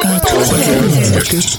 Podcut.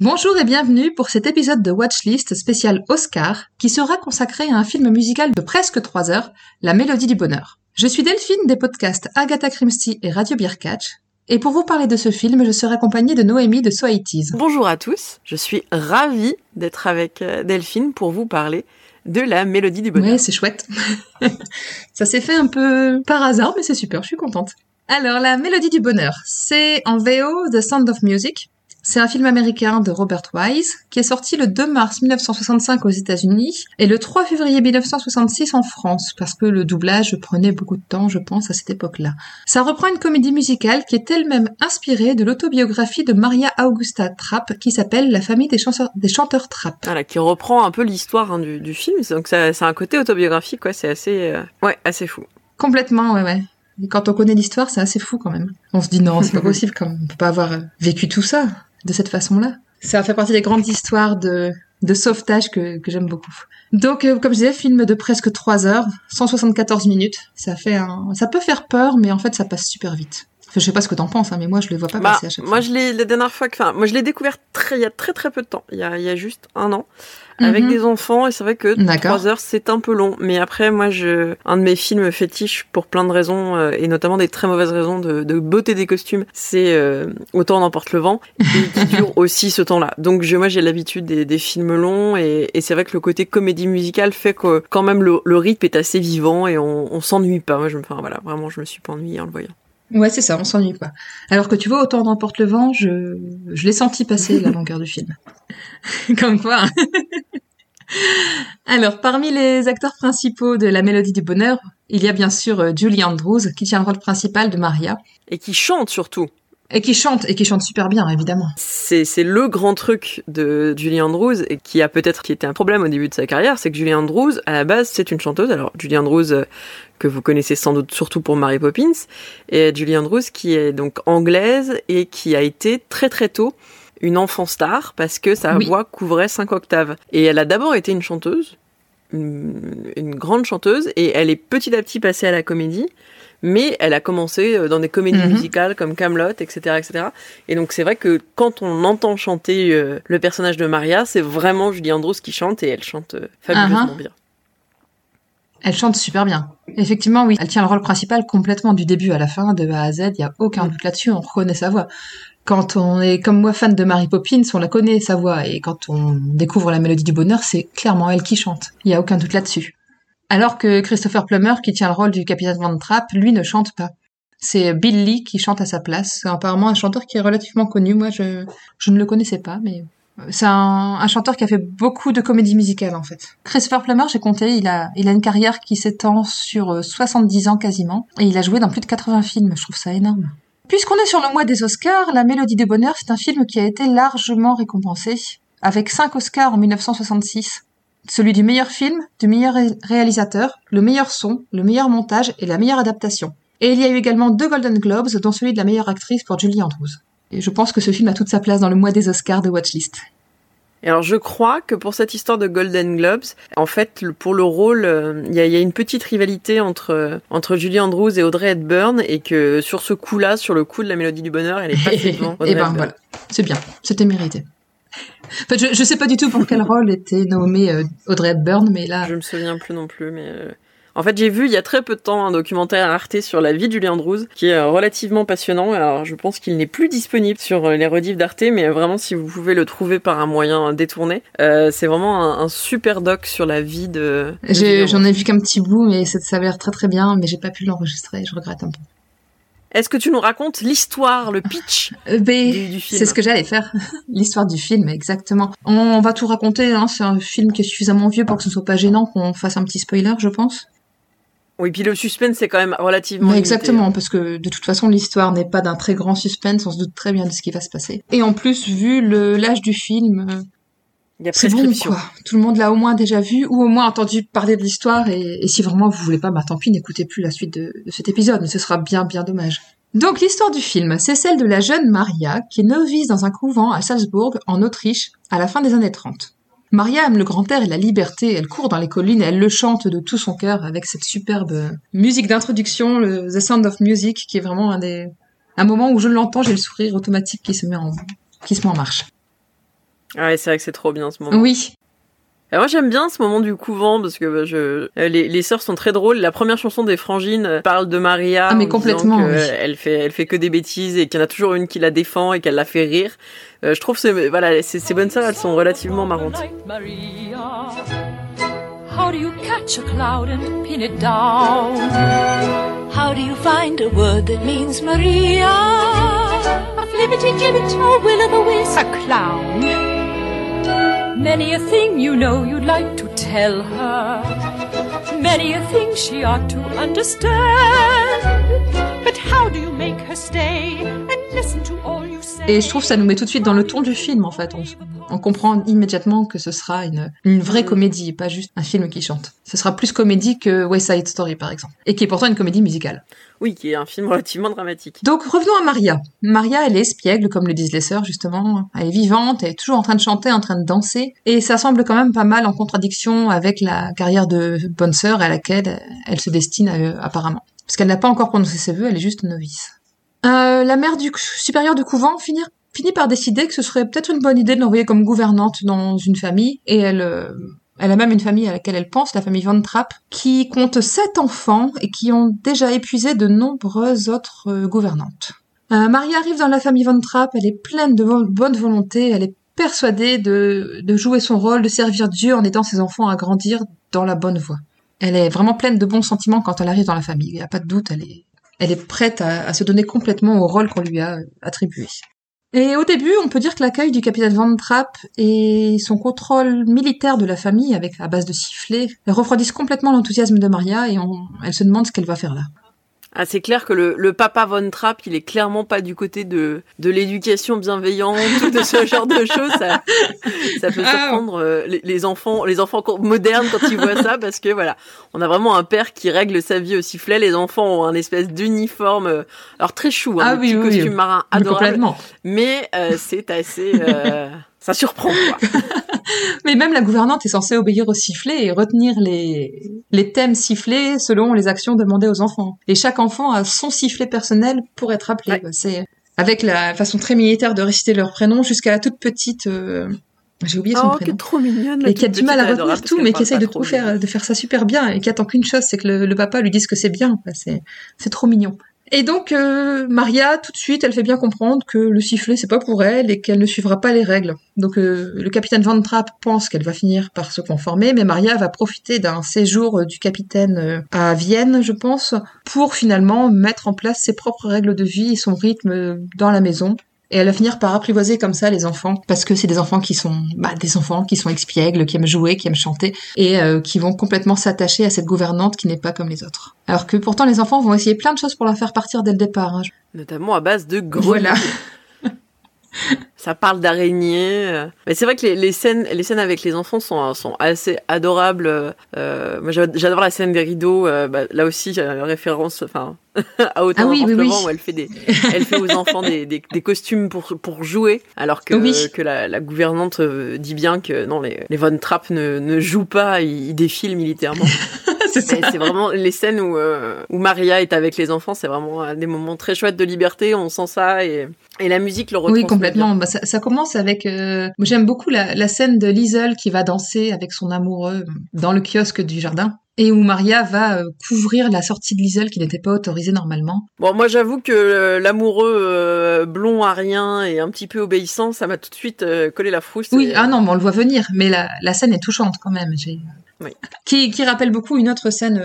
Bonjour et bienvenue pour cet épisode de Watchlist spécial Oscar qui sera consacré à un film musical de presque 3 heures, La Mélodie du Bonheur. Je suis Delphine des podcasts Agatha Crimstie et Radio Bière Catch et pour vous parler de ce film, je serai accompagnée de Noémie de So 80's. Bonjour à tous, je suis ravie d'être avec Delphine pour vous parler de La Mélodie du Bonheur. Ouais, c'est chouette. Ça s'est fait un peu par hasard mais c'est super, je suis contente. Alors, La Mélodie du Bonheur, c'est en VO The Sound of Music. C'est un film américain de Robert Wise qui est sorti le 2 mars 1965 aux États-Unis et le 3 février 1966 en France parce que le doublage prenait beaucoup de temps, je pense, à cette époque-là. Ça reprend une comédie musicale qui est elle-même inspirée de l'autobiographie de Maria Augusta Trapp qui s'appelle La famille des chanteurs Trapp. Voilà, qui reprend un peu l'histoire du film, donc ça c'est un côté autobiographique, quoi, c'est assez fou. Complètement, ouais. Et quand on connaît l'histoire, c'est assez fou quand même. On se dit non, c'est pas possible, quand même. On peut pas avoir vécu tout ça de cette façon-là. Ça fait partie des grandes histoires de sauvetage que j'aime beaucoup. Donc, comme je disais, film de presque 3 heures, 174 minutes. Ça peut faire peur, mais en fait, ça passe super vite. Enfin, je sais pas ce que t'en penses, hein, mais moi, je le vois pas passer à chaque fois. Moi, je l'ai découvert il y a très très peu de temps. Il y a juste 1 an. Avec des enfants, et c'est vrai que 3 heures, c'est un peu long. Mais après, moi, un de mes films fétiches, pour plein de raisons, et notamment des très mauvaises raisons de beauté des costumes, c'est Autant en emporte le vent, et qui dure aussi ce temps-là. Donc, moi, j'ai l'habitude des films longs, et c'est vrai que le côté comédie musicale fait que, quand même, le rythme est assez vivant, et on s'ennuie pas. Moi, vraiment, je me suis pas ennuyée en le voyant. Ouais, c'est ça, on s'ennuie pas. Alors que tu vois, Autant en emporte le vent, je l'ai senti passer la longueur du film. Comme quoi. Alors, parmi les acteurs principaux de La Mélodie du Bonheur, il y a bien sûr Julie Andrews, qui tient le rôle principal de Maria. Et qui chante surtout. Et qui chante super bien, évidemment. C'est le grand truc de Julie Andrews, et qui était un problème au début de sa carrière, c'est que Julie Andrews, à la base, c'est une chanteuse. Alors, Julie Andrews, que vous connaissez sans doute surtout pour Mary Poppins, et Julie Andrews, qui est donc anglaise, et qui a été très très tôt une enfant star, parce que sa voix couvrait 5 octaves. Et elle a d'abord été une chanteuse, une grande chanteuse, et elle est petit à petit passée à la comédie, mais elle a commencé dans des comédies musicales comme Camelot, etc., etc. Et donc, c'est vrai que quand on entend chanter le personnage de Maria, c'est vraiment Julie Andrews qui chante, et elle chante fabuleusement bien. Elle chante super bien. Effectivement, oui. Elle tient le rôle principal complètement du début à la fin, de A à Z. Il n'y a aucun doute là-dessus, on reconnaît sa voix. Quand on est, comme moi, fan de Mary Poppins, on la connaît, sa voix. Et quand on découvre La Mélodie du Bonheur, c'est clairement elle qui chante. Il n'y a aucun doute là-dessus. Alors que Christopher Plummer, qui tient le rôle du capitaine Van Trapp, lui ne chante pas. C'est Bill Lee qui chante à sa place. C'est apparemment un chanteur qui est relativement connu. Moi, je ne le connaissais pas, mais c'est un chanteur qui a fait beaucoup de comédies musicales, en fait. Christopher Plummer, j'ai compté, il a une carrière qui s'étend sur 70 ans quasiment. Et il a joué dans plus de 80 films. Je trouve ça énorme. Puisqu'on est sur le mois des Oscars, La Mélodie du Bonheur, c'est un film qui a été largement récompensé, avec 5 Oscars en 1966. Celui du meilleur film, du meilleur réalisateur, le meilleur son, le meilleur montage et la meilleure adaptation. Et il y a eu également 2 Golden Globes, dont celui de la meilleure actrice pour Julie Andrews. Et je pense que ce film a toute sa place dans le mois des Oscars de Watchlist. Et alors je crois que pour cette histoire de Golden Globes, en fait pour le rôle, il y a une petite rivalité entre Julie Andrews et Audrey Hepburn, et que sur ce coup-là, sur le coup de La Mélodie du Bonheur, elle est passée devant Audrey Hepburn. Voilà, c'est bien, c'était mérité. En fait, je sais pas du tout pour quel rôle était nommée Audrey Hepburn, mais là je me souviens plus non plus, mais En fait, j'ai vu il y a très peu de temps un documentaire Arte sur la vie de Julie Andrews qui est relativement passionnant. Alors, je pense qu'il n'est plus disponible sur les rediffs d'Arte, mais vraiment, si vous pouvez le trouver par un moyen détourné, c'est vraiment un super doc sur la vie de J'en ai vu qu'un petit bout, mais ça s'avère très très bien, mais j'ai pas pu l'enregistrer, je regrette un peu. Est-ce que tu nous racontes l'histoire, le pitch du film? C'est ce que j'allais faire, l'histoire du film, exactement. On va tout raconter, hein, c'est un film qui est suffisamment vieux pour que ce soit pas gênant qu'on fasse un petit spoiler, je pense. Oui, puis le suspense, c'est quand même relativement limité. Exactement, parce que de toute façon, l'histoire n'est pas d'un très grand suspense, on se doute très bien de ce qui va se passer. Et en plus, vu l'âge du film, il y a prescription. C'est bon, quoi. Tout le monde l'a au moins déjà vu ou au moins entendu parler de l'histoire, et si vraiment vous voulez pas, bah tant pis, n'écoutez plus la suite de cet épisode, mais ce sera bien bien dommage. Donc l'histoire du film, c'est celle de la jeune Maria, qui est novice dans un couvent à Salzbourg, en Autriche, à la fin des années 30. Maria aime le grand air et la liberté, elle court dans les collines et elle le chante de tout son cœur avec cette superbe musique d'introduction, le The Sound of Music, qui est vraiment un moment où je l'entends, j'ai le sourire automatique qui se met en marche. Ah ouais, c'est vrai que c'est trop bien ce moment. Oui. Et moi j'aime bien ce moment du couvent parce que les sœurs sont très drôles. La première chanson des Frangines parle de Maria. Ah mais complètement. Oui. Elle fait que des bêtises et qu'il y en a toujours une qui la défend et qu'elle la fait rire. Je trouve que voilà, ces bonnes sœurs, elles sont relativement marrantes. How do you catch a cloud and pin it down? How do you find a word that means Maria? A flippity-clippity, a will-o'-the-wisp, a clown. Many a thing you know you'd like to tell her, many a thing she ought to understand, but how do you make her stay and listen to all you say? Et je trouve que ça nous met tout de suite dans le ton du film en fait, on comprend immédiatement que ce sera une vraie comédie et pas juste un film qui chante. Ce sera plus comédie que West Side Story par exemple, et qui est pourtant une comédie musicale. Oui, qui est un film relativement dramatique. Donc revenons à Maria. Maria, elle est espiègle, comme le disent les sœurs justement. Elle est vivante, elle est toujours en train de chanter, en train de danser. Et ça semble quand même pas mal en contradiction avec la carrière de bonne sœur à laquelle elle se destine apparemment. Parce qu'elle n'a pas encore prononcé ses vœux, elle est juste novice. La mère du supérieure du couvent finit par décider que ce serait peut-être une bonne idée de l'envoyer comme gouvernante dans une famille. Et elle a même une famille à laquelle elle pense, la famille Van Trapp, qui compte 7 enfants et qui ont déjà épuisé de nombreuses autres gouvernantes. Maria arrive dans la famille Van Trapp, elle est pleine de bonne volonté, elle est persuadée de jouer son rôle, de servir Dieu en aidant ses enfants à grandir dans la bonne voie. Elle est vraiment pleine de bons sentiments quand elle arrive dans la famille, il n'y a pas de doute, elle est prête à se donner complètement au rôle qu'on lui a attribué. Et au début, on peut dire que l'accueil du capitaine Van Trapp et son contrôle militaire de la famille, avec à base de sifflets, refroidissent complètement l'enthousiasme de Maria et elle se demande ce qu'elle va faire là. Ah, c'est clair que le papa Von Trapp, il est clairement pas du côté de l'éducation bienveillante ou de ce genre de choses. Ça peut surprendre les enfants modernes quand ils voient ça, parce que voilà, on a vraiment un père qui règle sa vie au sifflet. Les enfants ont un espèce d'uniforme, alors très chou, hein, costume marin adorable, mais c'est assez... Ça surprend, quoi. Mais même la gouvernante est censée obéir aux sifflets et retenir les thèmes sifflés selon les actions demandées aux enfants. Et chaque enfant a son sifflet personnel pour être appelé. Ouais. C'est avec la façon très militaire de réciter leur prénom jusqu'à la toute petite... J'ai oublié son prénom. Oh, trop mignonne. Et qui a du mal à retenir tout, mais qui essaye de tout faire, de faire ça super bien. Et qui attend qu'une chose, c'est que le papa lui dise que c'est bien. Enfin, c'est trop mignon. Et donc, Maria, tout de suite, elle fait bien comprendre que le sifflet, c'est pas pour elle et qu'elle ne suivra pas les règles. Donc, le capitaine Van Trapp pense qu'elle va finir par se conformer, mais Maria va profiter d'un séjour du capitaine à Vienne, je pense, pour finalement mettre en place ses propres règles de vie et son rythme dans la maison. Et elle va finir par apprivoiser comme ça les enfants, parce que c'est des enfants qui sont espiègles, qui aiment jouer, qui aiment chanter, et qui vont complètement s'attacher à cette gouvernante qui n'est pas comme les autres. Alors que pourtant les enfants vont essayer plein de choses pour la faire partir dès le départ. Hein. Notamment à base de grenouilles. Voilà. Ça parle d'araignées. Mais c'est vrai que les scènes avec les enfants sont assez adorables. Moi, j'adore la scène des rideaux. Là aussi, référence, enfin, à Autant où elle fait aux enfants des costumes pour jouer, alors que la gouvernante dit bien que non, les Von Trapp ne jouent pas, ils défilent militairement. C'est vraiment les scènes où Maria est avec les enfants, c'est vraiment des moments très chouettes de liberté, on sent ça et la musique le retransmet. Oui, complètement. Bah, ça commence avec... J'aime beaucoup la scène de Liesl qui va danser avec son amoureux dans le kiosque du jardin. et où Maria va couvrir la sortie de Liesl qui n'était pas autorisée normalement. Bon, moi j'avoue que l'amoureux blond à rien et un petit peu obéissant, ça m'a tout de suite collé la frousse. Oui, ah non, mais on le voit venir, mais la scène est touchante quand même. Oui. Qui rappelle beaucoup une autre scène,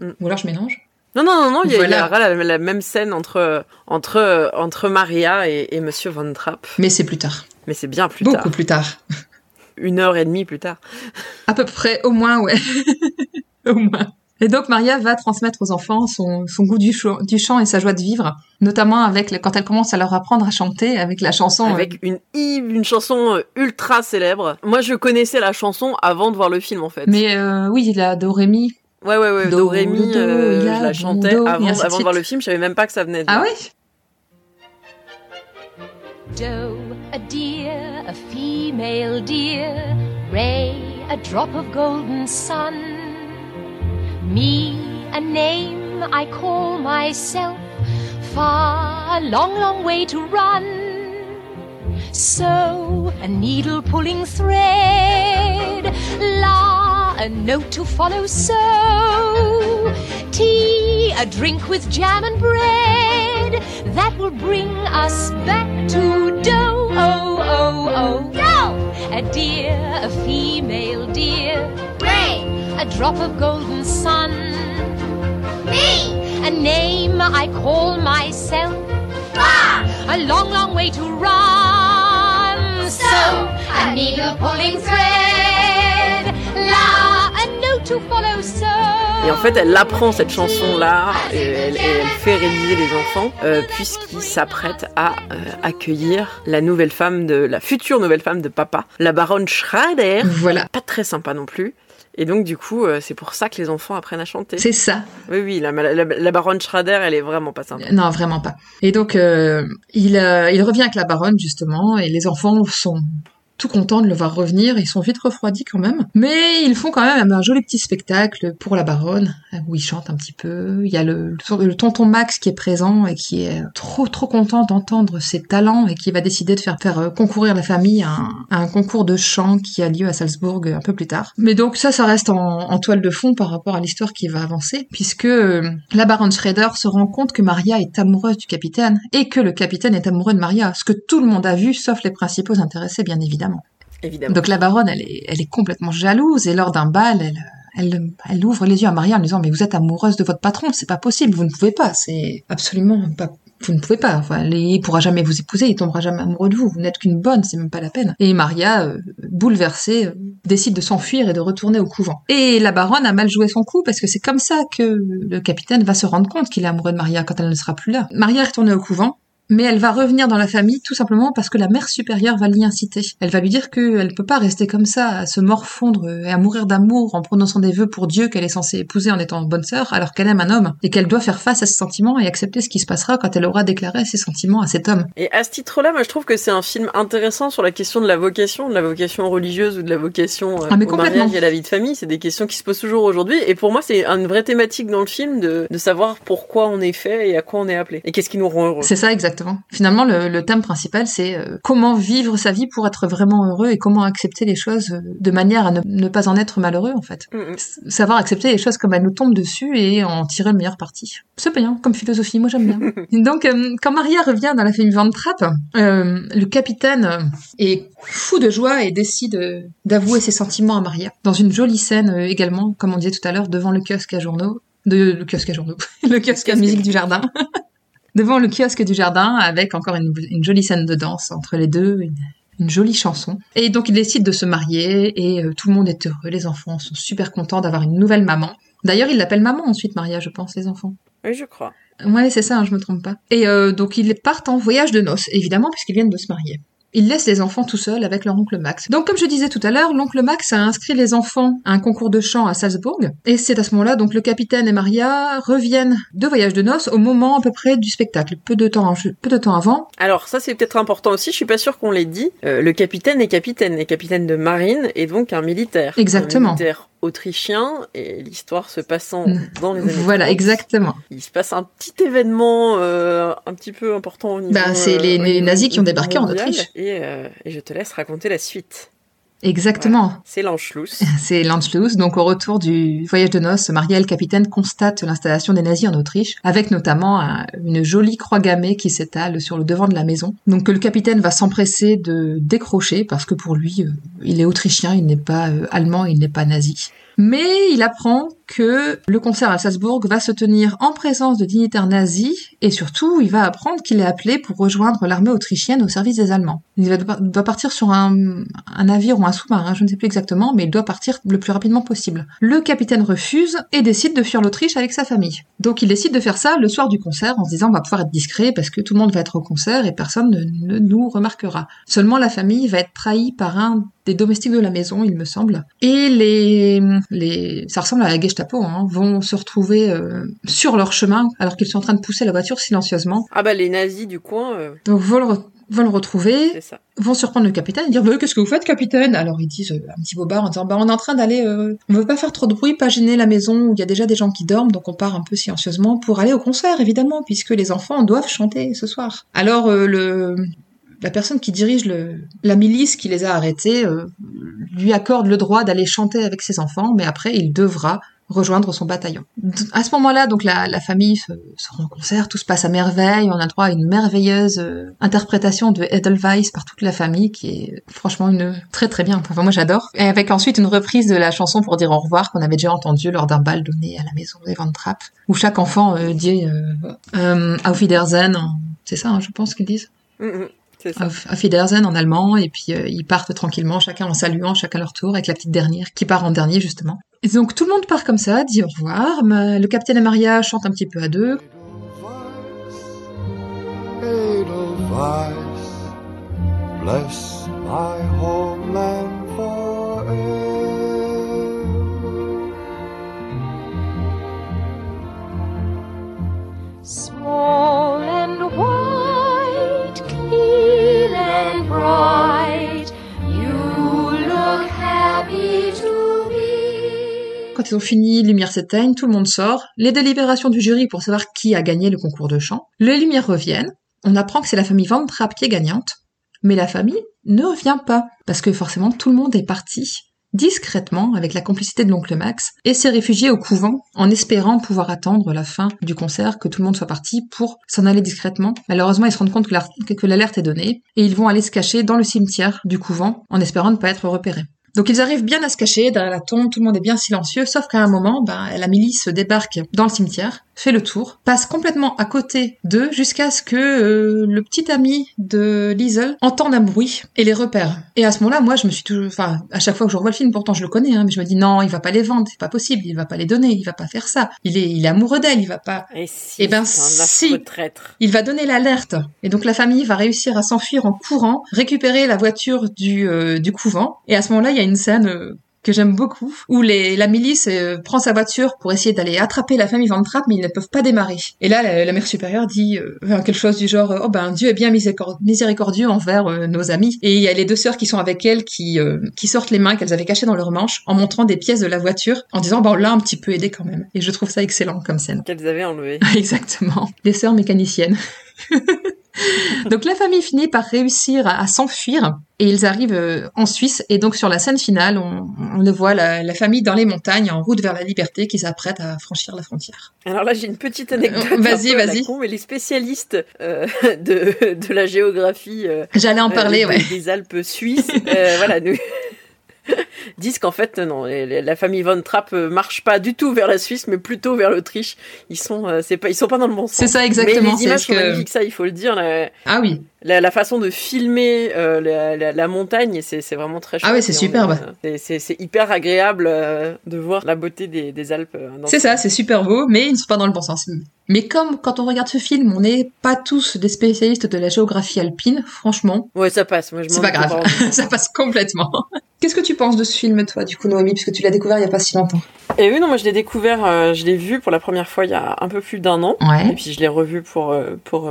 ou alors je mélange. Non, il y a la même scène entre Maria et Monsieur Van Trapp. Mais c'est plus tard. Mais c'est bien plus tard. Beaucoup plus tard. 1h30 plus tard. À peu près, au moins, ouais. Au moins. Et donc, Maria va transmettre aux enfants son goût du chant et sa joie de vivre, notamment quand elle commence à leur apprendre à chanter avec la chanson. Avec une chanson ultra célèbre. Moi, je connaissais la chanson avant de voir le film, en fait. Mais oui, la Do Ré Mi. Ouais. Do Ré Mi, je la chantais avant de voir le film. Je savais même pas que ça venait de là. Ah oui? Do, a deer, a female deer. Ray, a drop of golden sun. Me, a name I call myself, far, a long, long way to run. So, a needle pulling thread, la, a note to follow, so, tea, a drink with jam and bread, that will bring us back to dough, oh, oh, oh, dough, a deer, a female deer, Ray. A drop of golden sun. Me! A name I call myself. Far! A long, long way to run. So, a needle-pulling thread. La, a note to follow, so. Et en fait, elle apprend cette chanson-là, et elle fait réaliser les enfants, puisqu'ils s'apprêtent à accueillir la future nouvelle femme de papa, la baronne Schrader. Voilà. Pas très sympa non plus. Et donc, du coup, c'est pour ça que les enfants apprennent à chanter. C'est ça. Oui, la baronne Schrader, elle est vraiment pas sympa. Non, vraiment pas. Et donc, il revient avec la baronne, justement, et les enfants sont tout contents de le voir revenir. Ils sont vite refroidis, quand même. Mais ils font quand même un joli petit spectacle pour la baronne, où ils chantent un petit peu. Il y a le tonton Max qui est présent et qui est trop, trop content d'entendre ses talents et qui va décider de faire concourir la famille à un concours de chant qui a lieu à Salzbourg un peu plus tard. Mais donc ça reste en toile de fond par rapport à l'histoire qui va avancer, puisque la baronne Schrader se rend compte que Maria est amoureuse du capitaine et que le capitaine est amoureux de Maria, ce que tout le monde a vu, sauf les principaux intéressés, bien évidemment. Évidemment. Donc la baronne, elle est complètement jalouse et lors d'un bal, elle ouvre les yeux à Maria en disant « Mais vous êtes amoureuse de votre patron, c'est pas possible, vous ne pouvez pas, c'est absolument pas... Vous ne pouvez pas, enfin, il pourra jamais vous épouser, il tombera jamais amoureux de vous, vous n'êtes qu'une bonne, c'est même pas la peine. » Et Maria, bouleversée, décide de s'enfuir et de retourner au couvent. Et la baronne a mal joué son coup, parce que c'est comme ça que le capitaine va se rendre compte qu'il est amoureux de Maria quand elle ne sera plus là. Maria est retournée au couvent, mais elle va revenir dans la famille tout simplement parce que la mère supérieure va l'y inciter. Elle va lui dire qu'elle peut pas rester comme ça, à se morfondre et à mourir d'amour en prononçant des vœux pour Dieu qu'elle est censée épouser en étant bonne sœur, alors qu'elle aime un homme, et qu'elle doit faire face à ses sentiments et accepter ce qui se passera quand elle aura déclaré ses sentiments à cet homme. Et à ce titre-là, moi je trouve que c'est un film intéressant sur la question de la vocation religieuse ou de la vocation au mariage et à la vie de famille. C'est des questions qui se posent toujours aujourd'hui, et pour moi c'est une vraie thématique dans le film de savoir pourquoi on est fait et à quoi on est appelé, et qu'est-ce qui nous rend heureux. C'est ça, exactement. Finalement, le thème principal, c'est comment vivre sa vie pour être vraiment heureux et comment accepter les choses de manière à ne pas en être malheureux, en fait. Mmh. Savoir accepter les choses comme elles nous tombent dessus et en tirer le meilleur parti. C'est payant, comme philosophie, moi j'aime bien. Donc, quand Maria revient dans la famille Van Trapp, le capitaine est fou de joie et décide d'avouer ses sentiments à Maria. Dans une jolie scène également, comme on disait tout à l'heure, devant le kiosque à journaux. Le kiosque à journaux. Le kiosque à musique du jardin. Devant le kiosque du jardin, avec encore une jolie scène de danse entre les deux, une jolie chanson. Et donc, ils décident de se marier, et tout le monde est heureux. Les enfants sont super contents d'avoir une nouvelle maman. D'ailleurs, ils l'appellent maman ensuite, Maria, je pense, les enfants. Oui, je crois. Ouais, c'est ça, hein, je me trompe pas. Et donc, ils partent en voyage de noces, évidemment, puisqu'ils viennent de se marier. Ils laissent les enfants tout seuls avec leur oncle Max. Donc, comme je disais tout à l'heure, l'oncle Max a inscrit les enfants à un concours de chant à Salzbourg. Et c'est à ce moment-là, donc, le capitaine et Maria reviennent de voyage de noces au moment à peu près du spectacle, peu de temps avant. Alors, ça, c'est peut-être important aussi. Je suis pas sûre qu'on l'ait dit. Le capitaine est capitaine de marine et donc un militaire. Exactement. Un militaire autrichien, et l'histoire se passant dans les années 30. Voilà, exactement. Il se passe un petit événement un petit peu important au niveau... Bah, c'est les nazis qui ont débarqué en Autriche. Et je te laisse raconter la suite. Exactement. Voilà. C'est l'Anschluss. C'est l'Anschluss. Donc, au retour du voyage de noces, Maria et le capitaine constatent l'installation des nazis en Autriche, avec notamment une jolie croix gammée qui s'étale sur le devant de la maison. Donc, que le capitaine va s'empresser de décrocher, parce que pour lui, il est autrichien, il n'est pas allemand, il n'est pas nazi. Mais il apprend que le concert à Salzbourg va se tenir en présence de dignitaires nazis, et surtout, il va apprendre qu'il est appelé pour rejoindre l'armée autrichienne au service des Allemands. Il doit partir sur un navire ou un sous-marin, je ne sais plus exactement, mais il doit partir le plus rapidement possible. Le capitaine refuse et décide de fuir l'Autriche avec sa famille. Donc il décide de faire ça le soir du concert en se disant « on va pouvoir être discret parce que tout le monde va être au concert et personne ne nous remarquera ». Seulement la famille va être trahie par un des domestiques de la maison, il me semble. Et ça ressemble à la Gestapo, hein, vont se retrouver sur leur chemin alors qu'ils sont en train de pousser la voiture silencieusement. Ah bah les nazis du coin... Donc vont le retrouver, vont surprendre le capitaine et dire « qu'est-ce que vous faites, capitaine ?» Alors ils disent un petit bobard en disant « on est en train d'aller... on veut pas faire trop de bruit, pas gêner la maison où il y a déjà des gens qui dorment, donc on part un peu silencieusement pour aller au concert, évidemment, puisque les enfants doivent chanter ce soir. » Alors la personne qui dirige la milice qui les a arrêtés lui accorde le droit d'aller chanter avec ses enfants, mais après il devra rejoindre son bataillon. À ce moment-là, donc la famille se rend au concert, tout se passe à merveille, on a droit à une merveilleuse interprétation de Edelweiss par toute la famille, qui est franchement très très bien, enfin moi j'adore. Et avec ensuite une reprise de la chanson pour dire au revoir qu'on avait déjà entendue lors d'un bal donné à la maison des Van Trapp, où chaque enfant dit Auf Wiedersehen, c'est ça hein, je pense qu'ils disent. Mm-hmm. Auf Wiedersehen en allemand, et puis ils partent tranquillement, chacun en saluant, chacun leur tour, avec la petite dernière qui part en dernier justement. Et donc tout le monde part comme ça, dit au revoir, mais le capitaine et Maria chantent un petit peu à deux. Edelweiss, bless my homeland forever. Small and wide, clean and bright, you look happy to be. Quand ils ont fini, les lumières s'éteignent, tout le monde sort. Les délibérations du jury pour savoir qui a gagné le concours de chant. Les lumières reviennent. On apprend que c'est la famille Van Trapp qui est gagnante. Mais la famille ne revient pas. Parce que forcément, tout le monde est parti discrètement avec la complicité de l'oncle Max et s'est réfugié au couvent en espérant pouvoir attendre la fin du concert, que tout le monde soit parti pour s'en aller discrètement. Malheureusement, ils se rendent compte que l'alerte est donnée et ils vont aller se cacher dans le cimetière du couvent en espérant ne pas être repérés. Donc ils arrivent bien à se cacher derrière la tombe, tout le monde est bien silencieux, sauf qu'à un moment, la milice débarque dans le cimetière, fait le tour, passe complètement à côté d'eux jusqu'à ce que le petit ami de Liesl entende un bruit et les repère. Et à ce moment-là, moi je me suis toujours... Enfin, à chaque fois que je revois le film, pourtant je le connais, hein, mais je me dis non, il va pas les vendre, c'est pas possible, il va pas les donner, il va pas faire ça. Il est amoureux d'elle, il va pas... Et si, eh ben, si, traître. Il va donner l'alerte. Et donc la famille va réussir à s'enfuir en courant, récupérer la voiture du couvent, et à ce moment-là, il y a une scène que j'aime beaucoup, où la milice prend sa voiture pour essayer d'aller attraper la famille Van Trapp, mais ils ne peuvent pas démarrer. Et là, la mère supérieure dit quelque chose du genre « Oh ben, Dieu est bien miséricordieux envers nos amis. » Et il y a les deux sœurs qui sont avec elle qui sortent les mains qu'elles avaient cachées dans leurs manches en montrant des pièces de la voiture, en disant « Bon, on l'a un petit peu aidé quand même. » Et je trouve ça excellent comme scène. Qu'elles avaient enlevé. Exactement. Les sœurs mécaniciennes. Donc la famille finit par réussir à s'enfuir et ils arrivent en Suisse, et donc sur la scène finale on voit la famille dans les montagnes en route vers la liberté qui s'apprête à franchir la frontière. Alors là j'ai une petite anecdote vas-y. Con, mais les spécialistes de la géographie j'allais en parler des Alpes suisses voilà nous disent qu'en fait, non, la famille Von Trapp marche pas du tout vers la Suisse, mais plutôt vers l'Autriche. Ils sont pas dans le bon sens. C'est ça, exactement. Mais les images sont magnifiques, ça, il faut le dire. Ah oui. La façon de filmer la montagne, c'est vraiment très chouette. Ah oui, c'est superbe. C'est hyper agréable de voir la beauté des Alpes. C'est ça, c'est super beau, mais ils ne sont pas dans le bon sens. Mais comme quand on regarde ce film, on n'est pas tous des spécialistes de la géographie alpine, franchement. Ouais, ça passe. Moi, c'est pas grave, ça passe complètement. Qu'est-ce que tu penses de ce film, toi, du coup, Noémie, puisque tu l'as découvert il n'y a pas si longtemps ? Et oui, non, moi je l'ai découvert, je l'ai vu pour la première fois il y a un peu plus d'un an. Ouais. Et puis je l'ai revu pour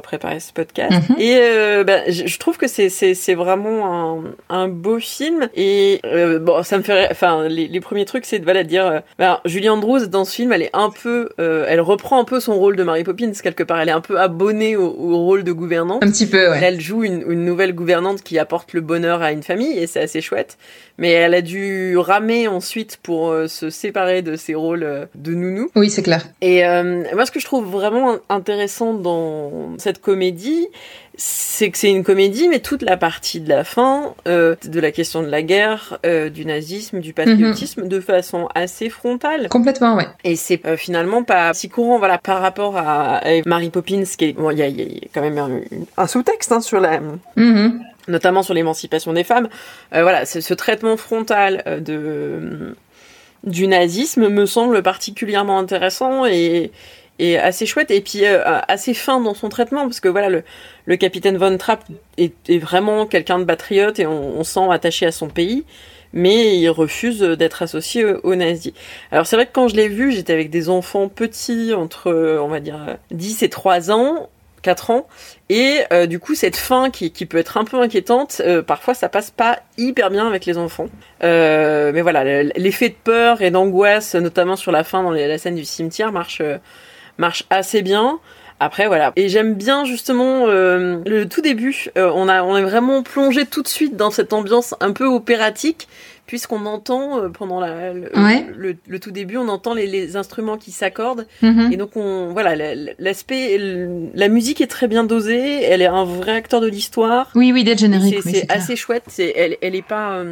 préparer ce podcast. Mm-hmm. Et je trouve que c'est vraiment un beau film. Et bon, ça me fait, enfin, les premiers trucs, c'est de dire, Julie Andrews dans ce film, elle est un peu, elle reprend un peu son rôle de Mary Poppins quelque part. Elle est un peu abonnée au rôle de gouvernante. Un petit peu. Ouais. Elle joue une nouvelle gouvernante qui apporte le bonheur à une famille et c'est assez chouette. Mais elle a dû ramer ensuite pour se séparer de ses rôles de nounou. Oui, c'est clair. Et moi, ce que je trouve vraiment intéressant dans cette comédie, c'est que c'est une comédie, mais toute la partie de la fin, de la question de la guerre, du nazisme, du patriotisme, de façon assez frontale. Complètement, ouais. Et c'est finalement pas si courant, voilà, par rapport à Mary Poppins, qui est, bon, il y a quand même un sous-texte sur la... Mm-hmm. Notamment sur l'émancipation des femmes. Voilà, ce traitement frontal du nazisme me semble particulièrement intéressant et assez chouette, et puis assez fin dans son traitement, parce que voilà, le capitaine Von Trapp est vraiment quelqu'un de patriote, et on sent attaché à son pays, mais il refuse d'être associé aux nazis. Alors c'est vrai que quand je l'ai vu, j'étais avec des enfants petits, entre, on va dire, 10 et 3 ans, 4 ans, et du coup cette fin qui peut être un peu inquiétante, parfois ça passe pas hyper bien avec les enfants, mais voilà, l'effet de peur et d'angoisse, notamment sur la fin, dans la scène du cimetière, marche assez bien. Après, voilà. Et j'aime bien, justement, le tout début. On est vraiment plongé tout de suite dans cette ambiance un peu opératique, puisqu'on entend, pendant le tout début, on entend les instruments qui s'accordent. Mm-hmm. Et donc, voilà, l'aspect... La musique est très bien dosée. Elle est un vrai acteur de l'histoire. Oui, d'être générique. C'est assez chouette. Elle est pas...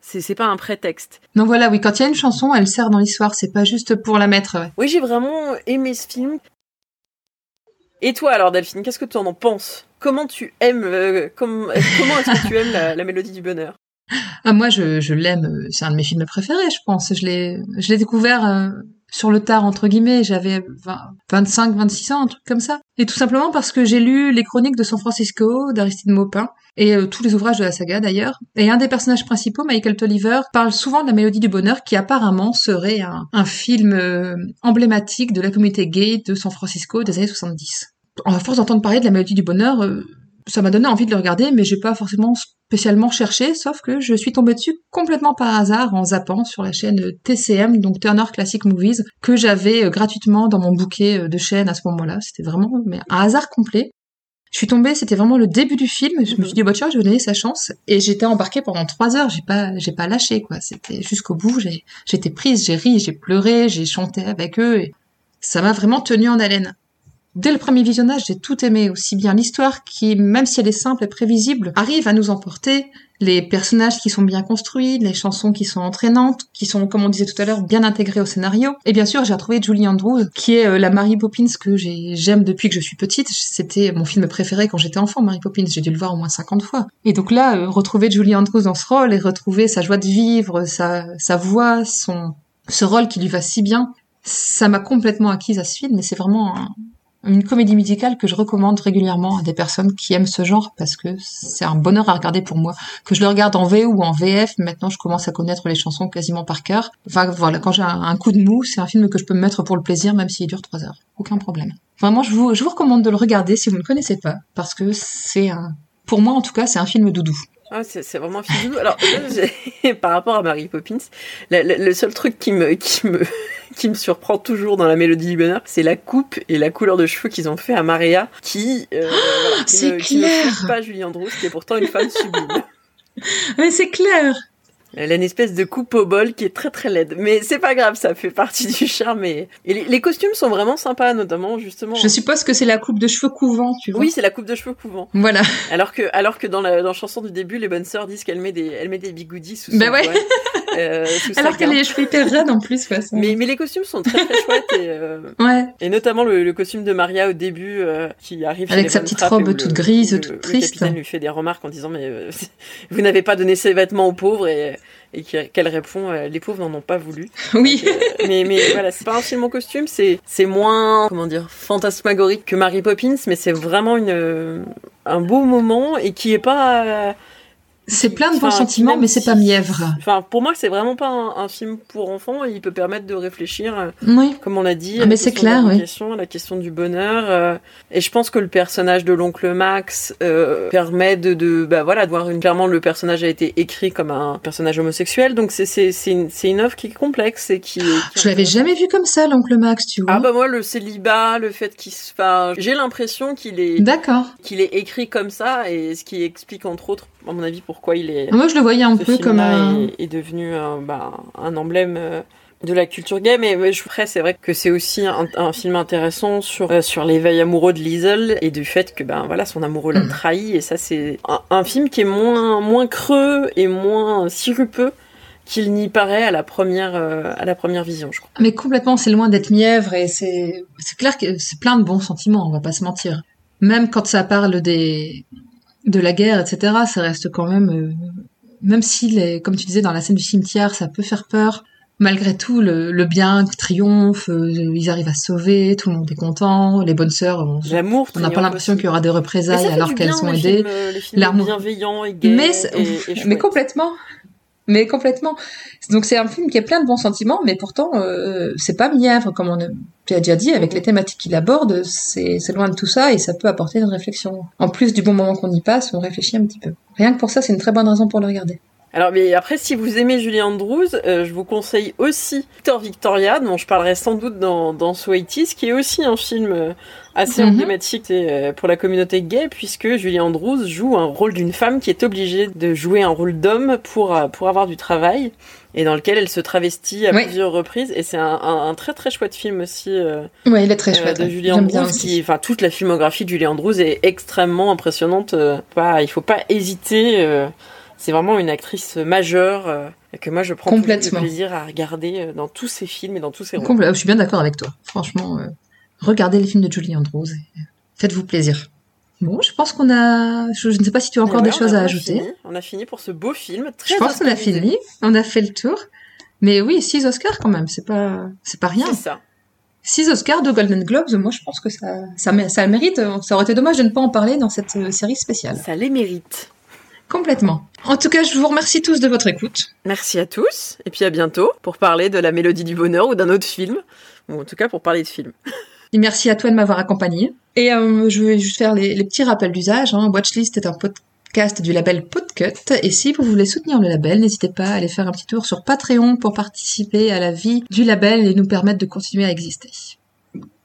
c'est pas un prétexte. Donc voilà, oui, quand il y a une chanson, elle sert dans l'histoire. C'est pas juste pour la mettre. Ouais. Oui, j'ai vraiment aimé ce film. Et toi alors, Delphine, qu'est-ce que tu en penses ? Comment tu aimes comment est-ce que tu aimes la Mélodie du Bonheur ? Ah, moi, je l'aime. C'est un de mes films préférés, je pense. Je l'ai découvert sur le tard, entre guillemets. J'avais 25-26 ans, un truc comme ça. Et tout simplement parce que j'ai lu les chroniques de San Francisco, d'Aristide Maupin, et tous les ouvrages de la saga d'ailleurs. Et un des personnages principaux, Michael Tolliver, parle souvent de la Mélodie du Bonheur, qui apparemment serait un film emblématique de la communauté gay de San Francisco des années 70. À force d'entendre parler de la Mélodie du Bonheur, ça m'a donné envie de le regarder, mais j'ai pas forcément spécialement cherché, sauf que je suis tombée dessus complètement par hasard en zappant sur la chaîne TCM, donc Turner Classic Movies, que j'avais gratuitement dans mon bouquet de chaînes à ce moment-là. C'était vraiment un hasard complet. Je suis tombée, c'était vraiment le début du film. Je me suis dit, bah tiens, je vais donner sa chance. Et j'étais embarquée pendant 3 heures. J'ai pas lâché, quoi. C'était jusqu'au bout. J'étais prise, j'ai ri, j'ai pleuré, j'ai chanté avec eux. Et ça m'a vraiment tenue en haleine. Dès le premier visionnage, j'ai tout aimé, aussi bien l'histoire qui, même si elle est simple et prévisible, arrive à nous emporter, les personnages qui sont bien construits, les chansons qui sont entraînantes, qui sont, comme on disait tout à l'heure, bien intégrées au scénario. Et bien sûr, j'ai retrouvé Julie Andrews, qui est la Mary Poppins que j'aime depuis que je suis petite. C'était mon film préféré quand j'étais enfant, Mary Poppins. J'ai dû le voir au moins 50 fois. Et donc là, retrouver Julie Andrews dans ce rôle et retrouver sa joie de vivre, sa voix, ce rôle qui lui va si bien, ça m'a complètement acquise à ce film, mais c'est vraiment une comédie musicale que je recommande régulièrement à des personnes qui aiment ce genre, parce que c'est un bonheur à regarder pour moi. Que je le regarde en VO ou en VF, maintenant je commence à connaître les chansons quasiment par cœur. Enfin voilà, quand j'ai un coup de mou, c'est un film que je peux me mettre pour le plaisir, même s'il dure 3 heures. Aucun problème. Vraiment, je vous recommande de le regarder si vous ne connaissez pas, parce que pour moi en tout cas, c'est un film doudou. Ah, c'est vraiment un film doudou. Alors, par rapport à Mary Poppins, le seul truc qui me surprend toujours dans la Mélodie du Bonheur, c'est la coupe et la couleur de cheveux qu'ils ont fait à Maria, qui ne suit pas Julie Andrews, qui est pourtant une femme sublime. Mais c'est clair. Elle a une espèce de coupe au bol qui est très très laide, mais c'est pas grave, ça fait partie du charme. Et les costumes sont vraiment sympas, notamment justement. Je suppose que c'est la coupe de cheveux couvant, tu vois. Oui, c'est la coupe de cheveux couvant. Voilà. Alors que dans la chanson du début, les bonnes sœurs disent qu'elle met des bigoudis sous. Ben ouais. Alors qu'elle a les cheveux hyper raides en plus, façon. Mais les costumes sont très très chouettes ouais. Et notamment le costume de Maria au début qui arrive avec sa petite robe toute grise, toute triste. Le capitaine lui fait des remarques en disant mais vous n'avez pas donné ces vêtements aux pauvres et qu'elle répond les pauvres n'en ont pas voulu. Oui. Mais voilà, c'est pas un film en costume, c'est moins fantasmagorique que Mary Poppins, mais c'est vraiment un beau moment et qui est pas C'est plein de bons sentiments, mais c'est pas mièvre. Enfin, pour moi, c'est vraiment pas un film pour enfants. Il peut permettre de réfléchir, oui, comme on l'a dit, à la question du bonheur. Et je pense que le personnage de l'oncle Max permet de voir clairement le personnage a été écrit comme un personnage homosexuel. Donc c'est une œuvre qui est complexe et qui l'avais jamais vu comme ça, l'oncle Max, tu vois. Ah bah moi, le célibat, le fait j'ai l'impression qu'il est écrit comme ça, et ce qui explique entre autres, à mon avis, pourquoi il est... Moi, je le voyais un peu comme un... est devenu un emblème de la culture gay, mais c'est vrai que c'est aussi un film intéressant sur l'éveil amoureux de Liesl et du fait que son amoureux l'a trahi, et ça, c'est un film qui est moins creux et moins sirupeux qu'il n'y paraît à la première vision, je crois. Mais complètement, c'est loin d'être mièvre, et c'est clair que c'est plein de bons sentiments, on va pas se mentir. Même quand ça parle de la guerre, etc., ça reste quand même... même si, comme tu disais, dans la scène du cimetière, ça peut faire peur, malgré tout, le bien triomphe, ils arrivent à se sauver, tout le monde est content, les bonnes sœurs, on n'a pas l'impression qu'il y aura des représailles alors qu'elles sont aidées. Les films bienveillants et gays. Mais complètement. Mais complètement. Donc c'est un film qui a plein de bons sentiments, mais pourtant, c'est pas mièvre, comme on a déjà dit, avec les thématiques qu'il aborde, c'est loin de tout ça, et ça peut apporter une réflexion. En plus du bon moment qu'on y passe, on réfléchit un petit peu. Rien que pour ça, c'est une très bonne raison pour le regarder. Alors, mais après, si vous aimez Julie Andrews, je vous conseille aussi Victor Victoria, dont je parlerai sans doute dans So 80's, qui est aussi un film assez emblématique pour la communauté gay, puisque Julie Andrews joue un rôle d'une femme qui est obligée de jouer un rôle d'homme pour avoir du travail, et dans lequel elle se travestit à plusieurs reprises, et c'est un très très chouette film aussi. Il est très chouette. De Julie Andrews, toute la filmographie de Julie Andrews est extrêmement impressionnante. Il faut pas hésiter. C'est vraiment une actrice majeure que moi je prends beaucoup de plaisir à regarder dans tous ses films et dans tous ses rôles. Je suis bien d'accord avec toi. Franchement, regardez les films de Julie Andrews. Faites-vous plaisir. Bon, je pense qu'on a... Je ne sais pas si tu as encore des choses à ajouter. On a fini pour ce beau film. Très je pense qu'on a fini. On a fait le tour. Mais oui, 6 Oscars quand même. C'est pas rien. C'est ça. 6 Oscars, 2 Golden Globes, moi je pense que ça le mérite. Ça aurait été dommage de ne pas en parler dans cette série spéciale. Ça les mérite. Complètement. En tout cas, je vous remercie tous de votre écoute. Merci à tous. Et puis à bientôt pour parler de La Mélodie du Bonheur ou d'un autre film. Ou en tout cas pour parler de films. Et merci à toi de m'avoir accompagnée. Et je vais juste faire les petits rappels d'usage. Watchlist est un podcast du label Podcut. Et si vous voulez soutenir le label, n'hésitez pas à aller faire un petit tour sur Patreon pour participer à la vie du label et nous permettre de continuer à exister.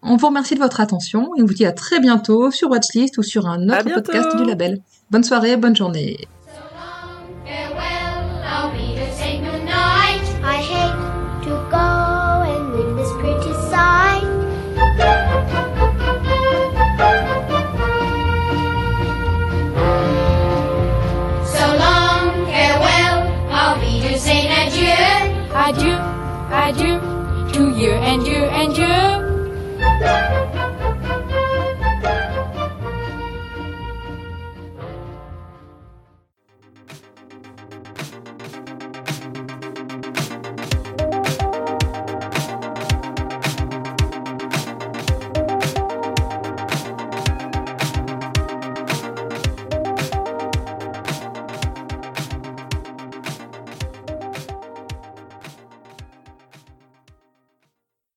On vous remercie de votre attention et on vous dit à très bientôt sur Watchlist ou sur un autre podcast du label. Bonne soirée, bonne journée.